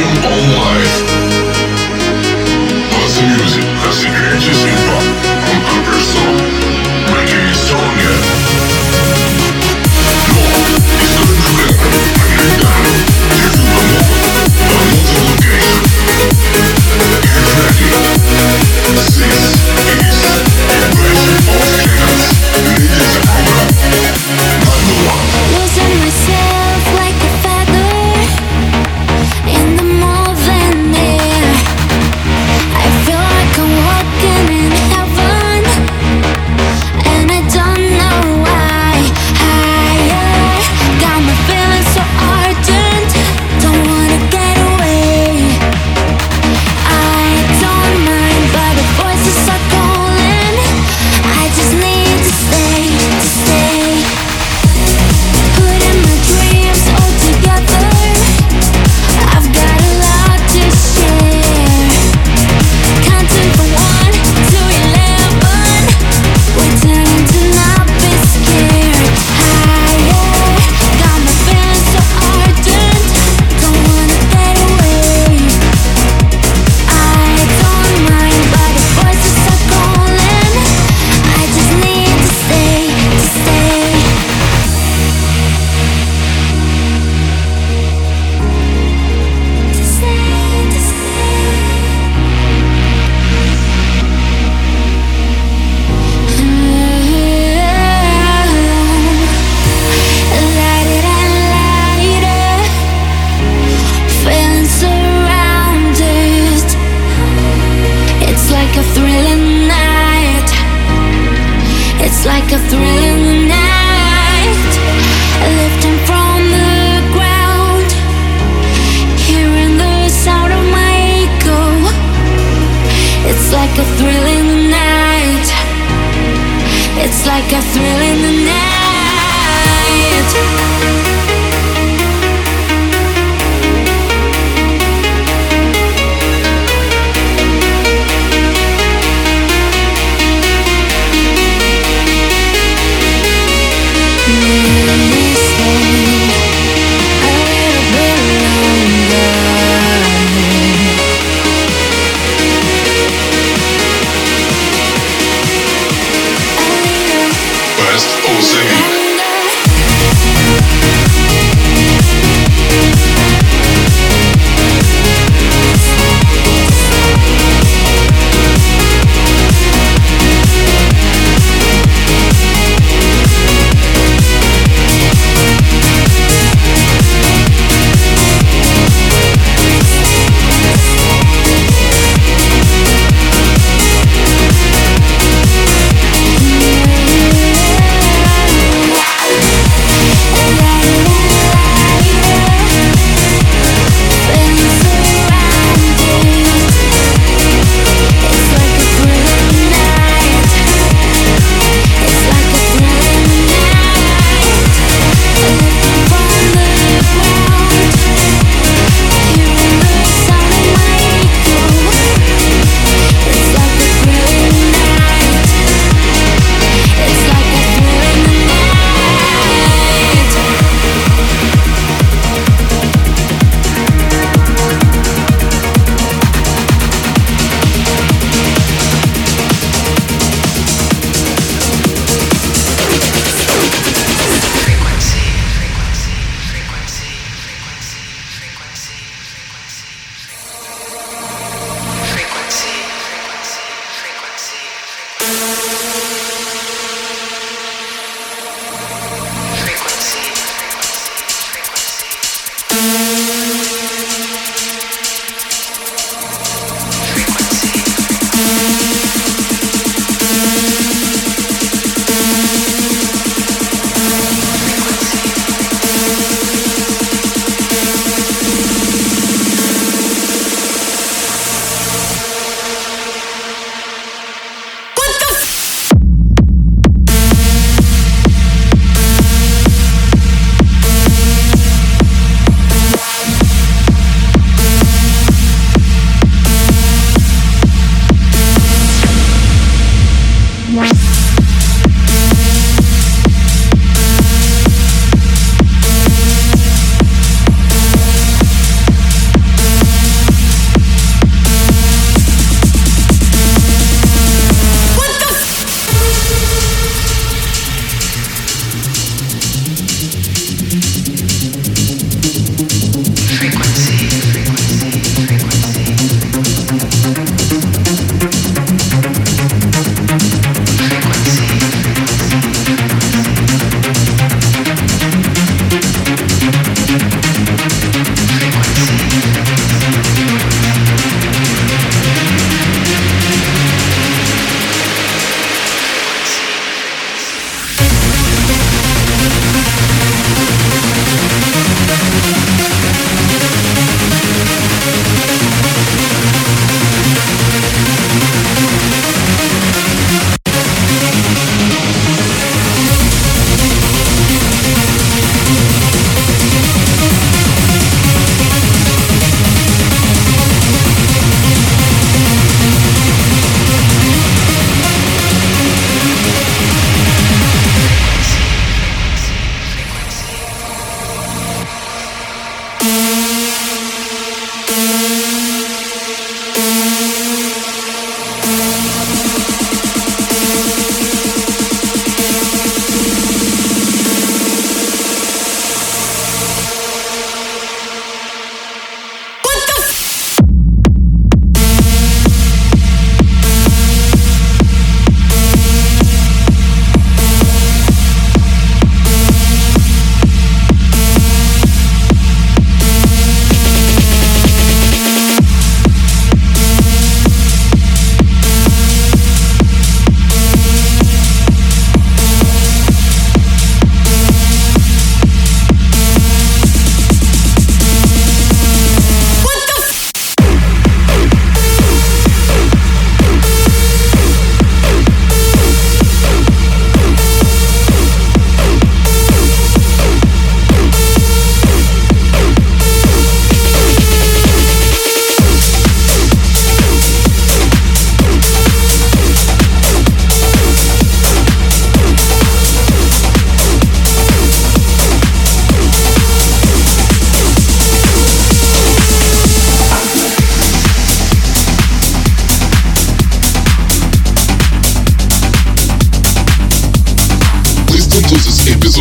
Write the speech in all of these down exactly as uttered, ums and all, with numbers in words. sing all life. But the music has the greatest impact on every song, making it stronger. Love is the together and lay down. Give you the moment, but not the location. Get ready. This is a version of chaos. Lead is the program. Number one. Losing myself like a feather in the moment.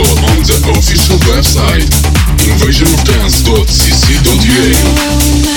on the official website invasion of dance dot c c dot u a.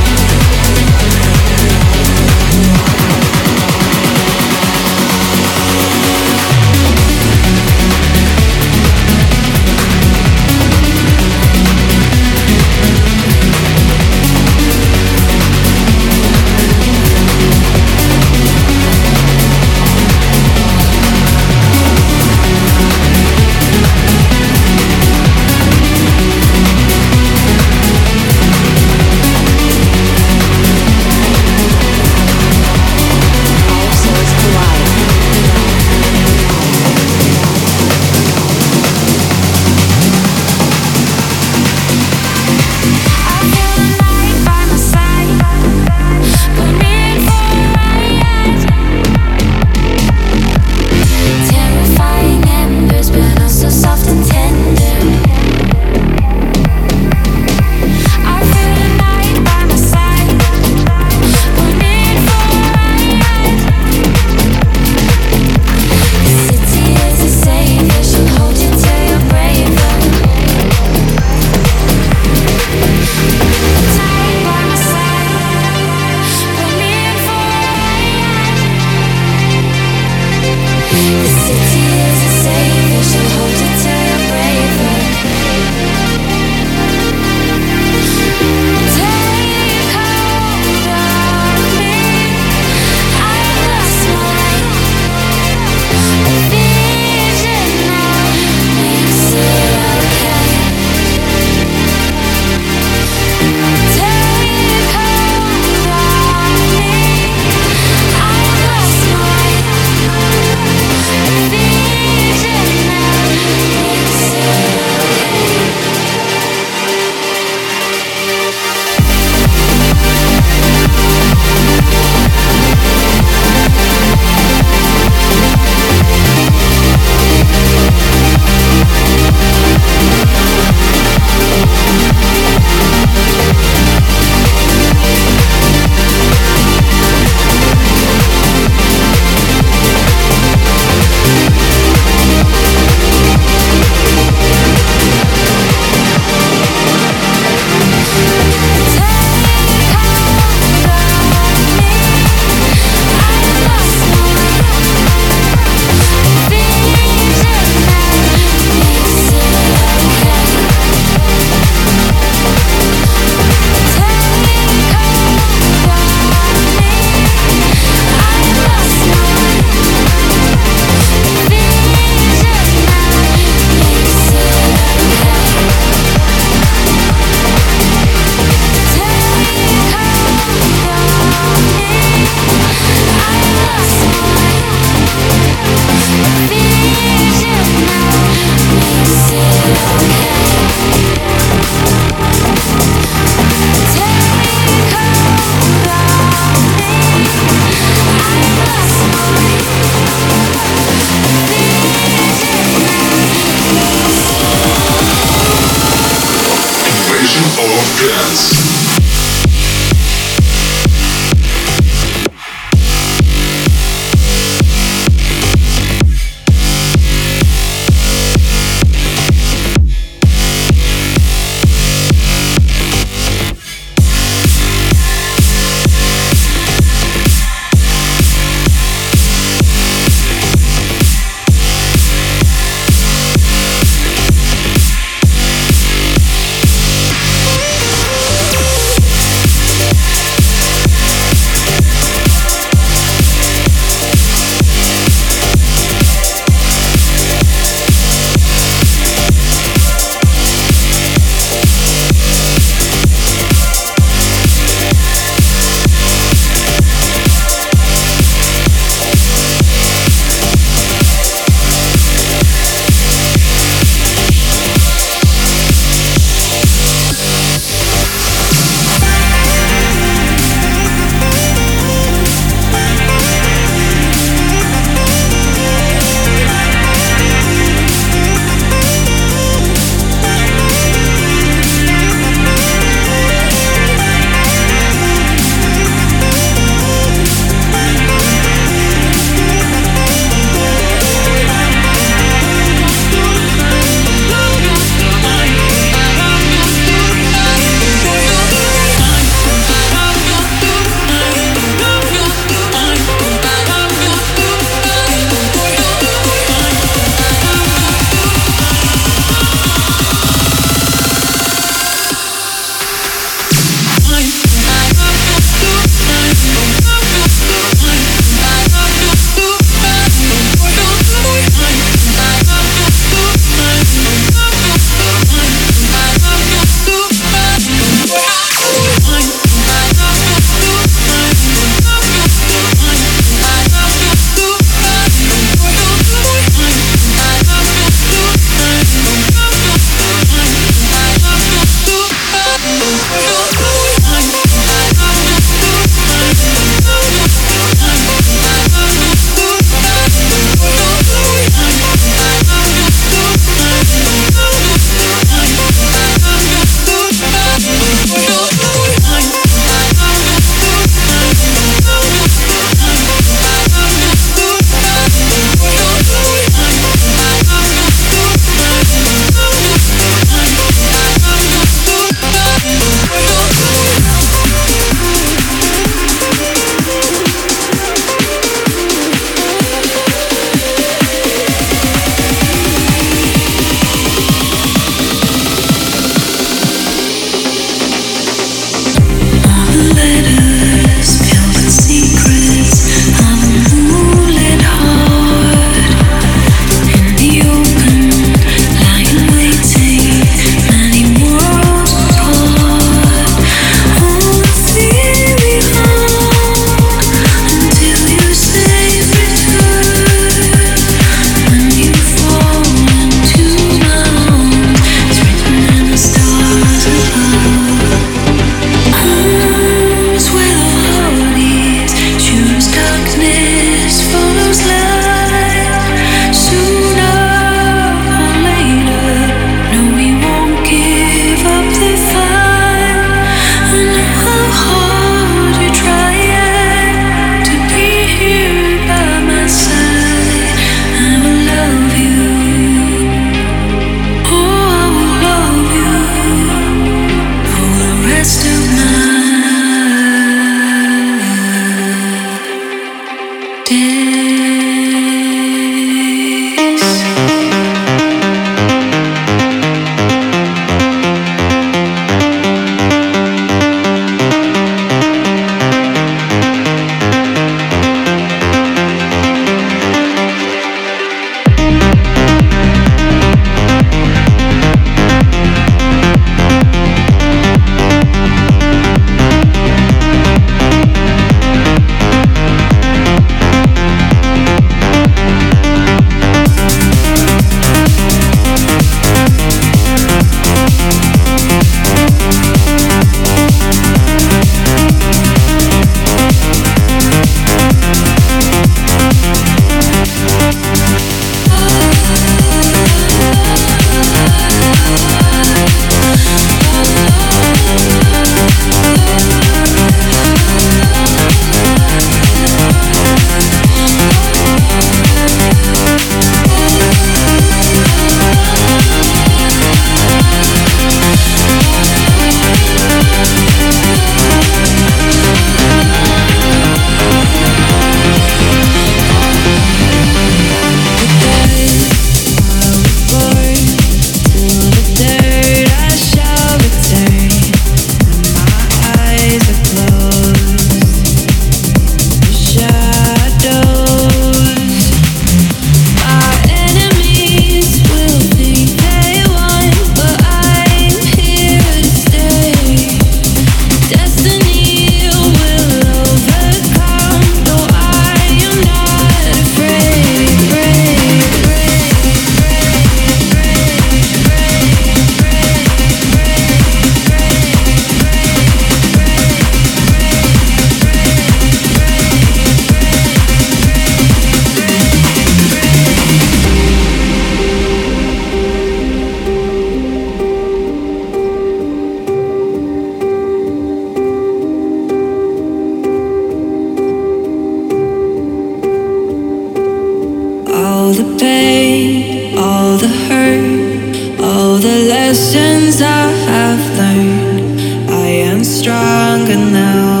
all the pain, all the hurt, all the lessons I have learned. I am stronger now.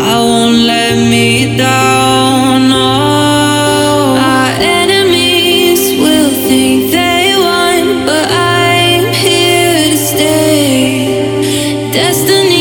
I won't let me down, no. Our enemies will think they won, but I'm here to stay. Destiny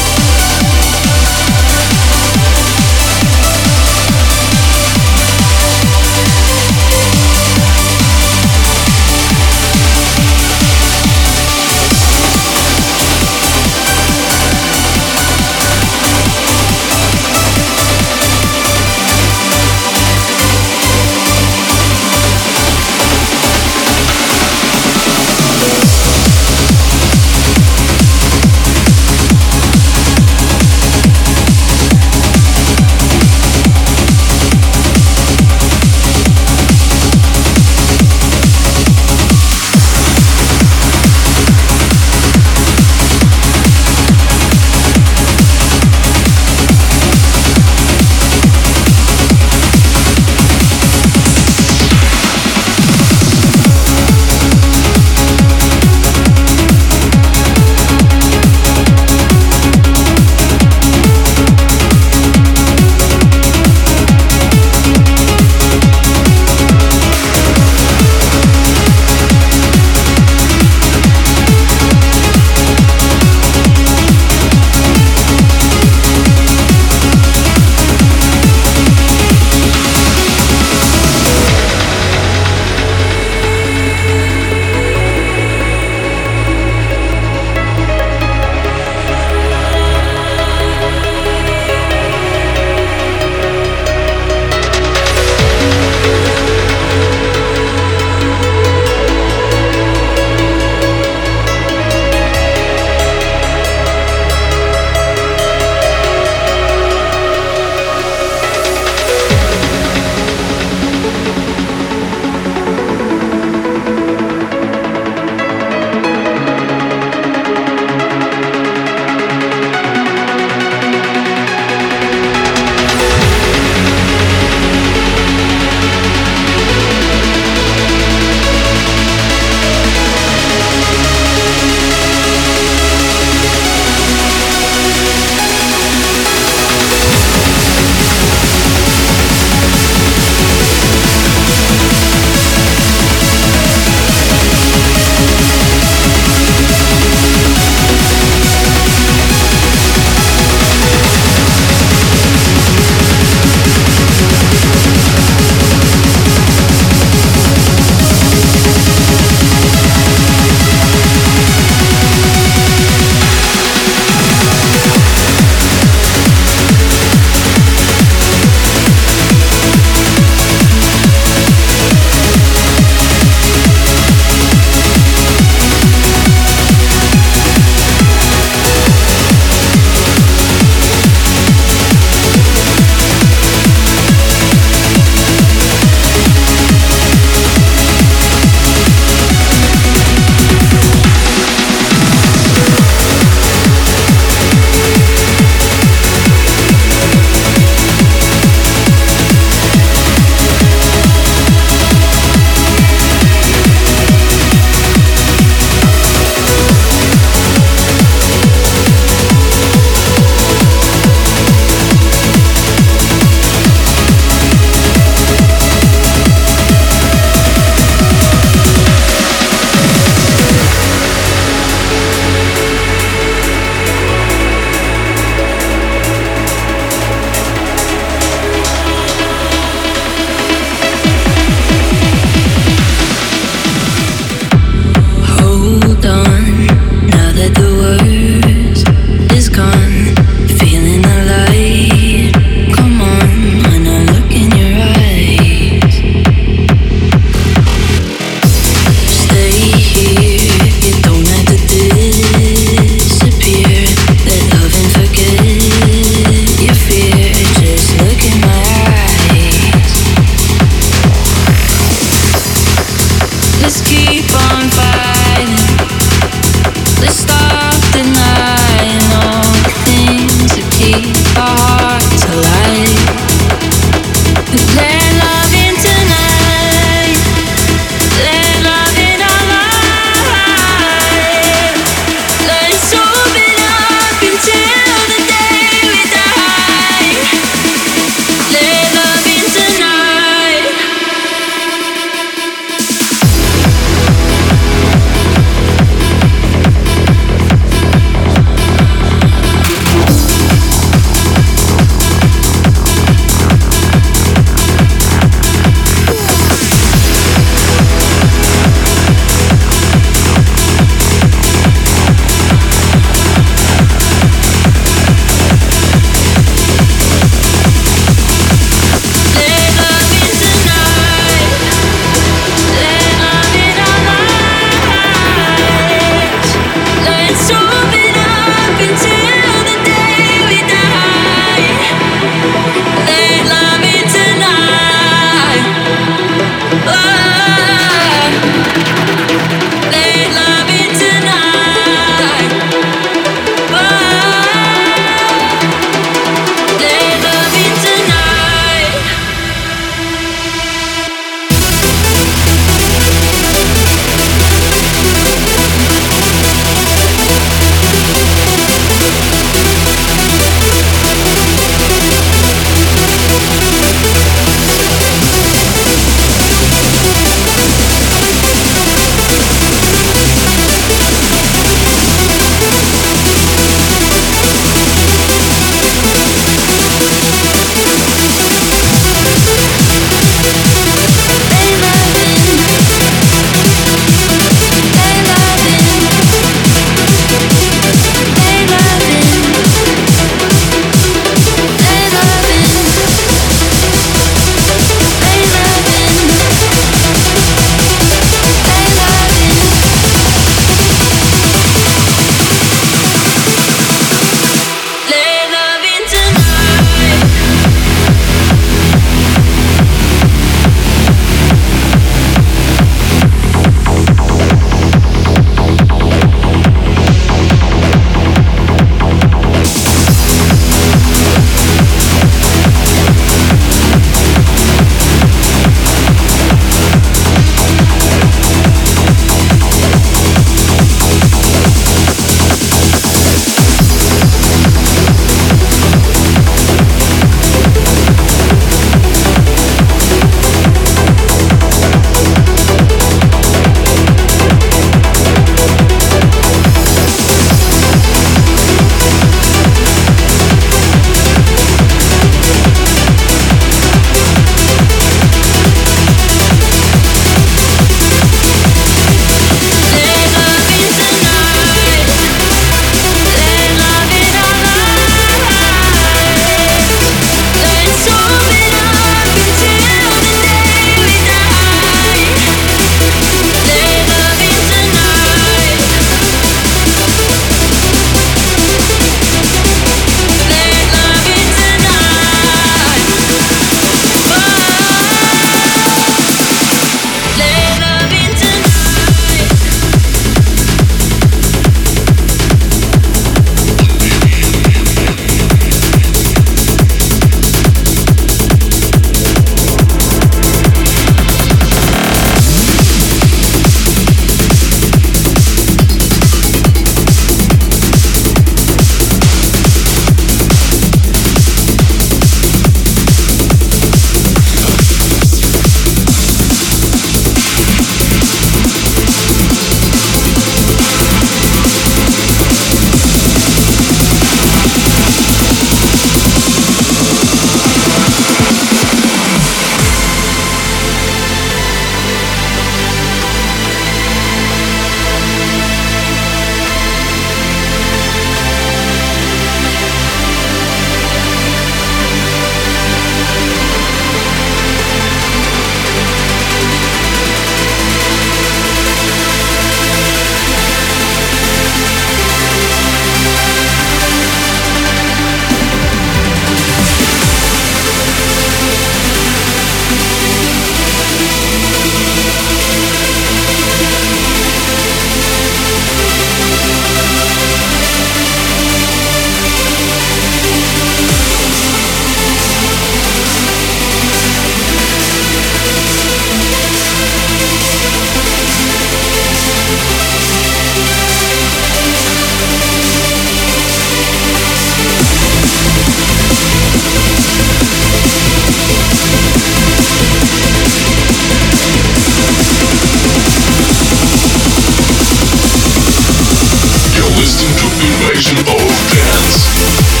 listen to Invasion of Dance.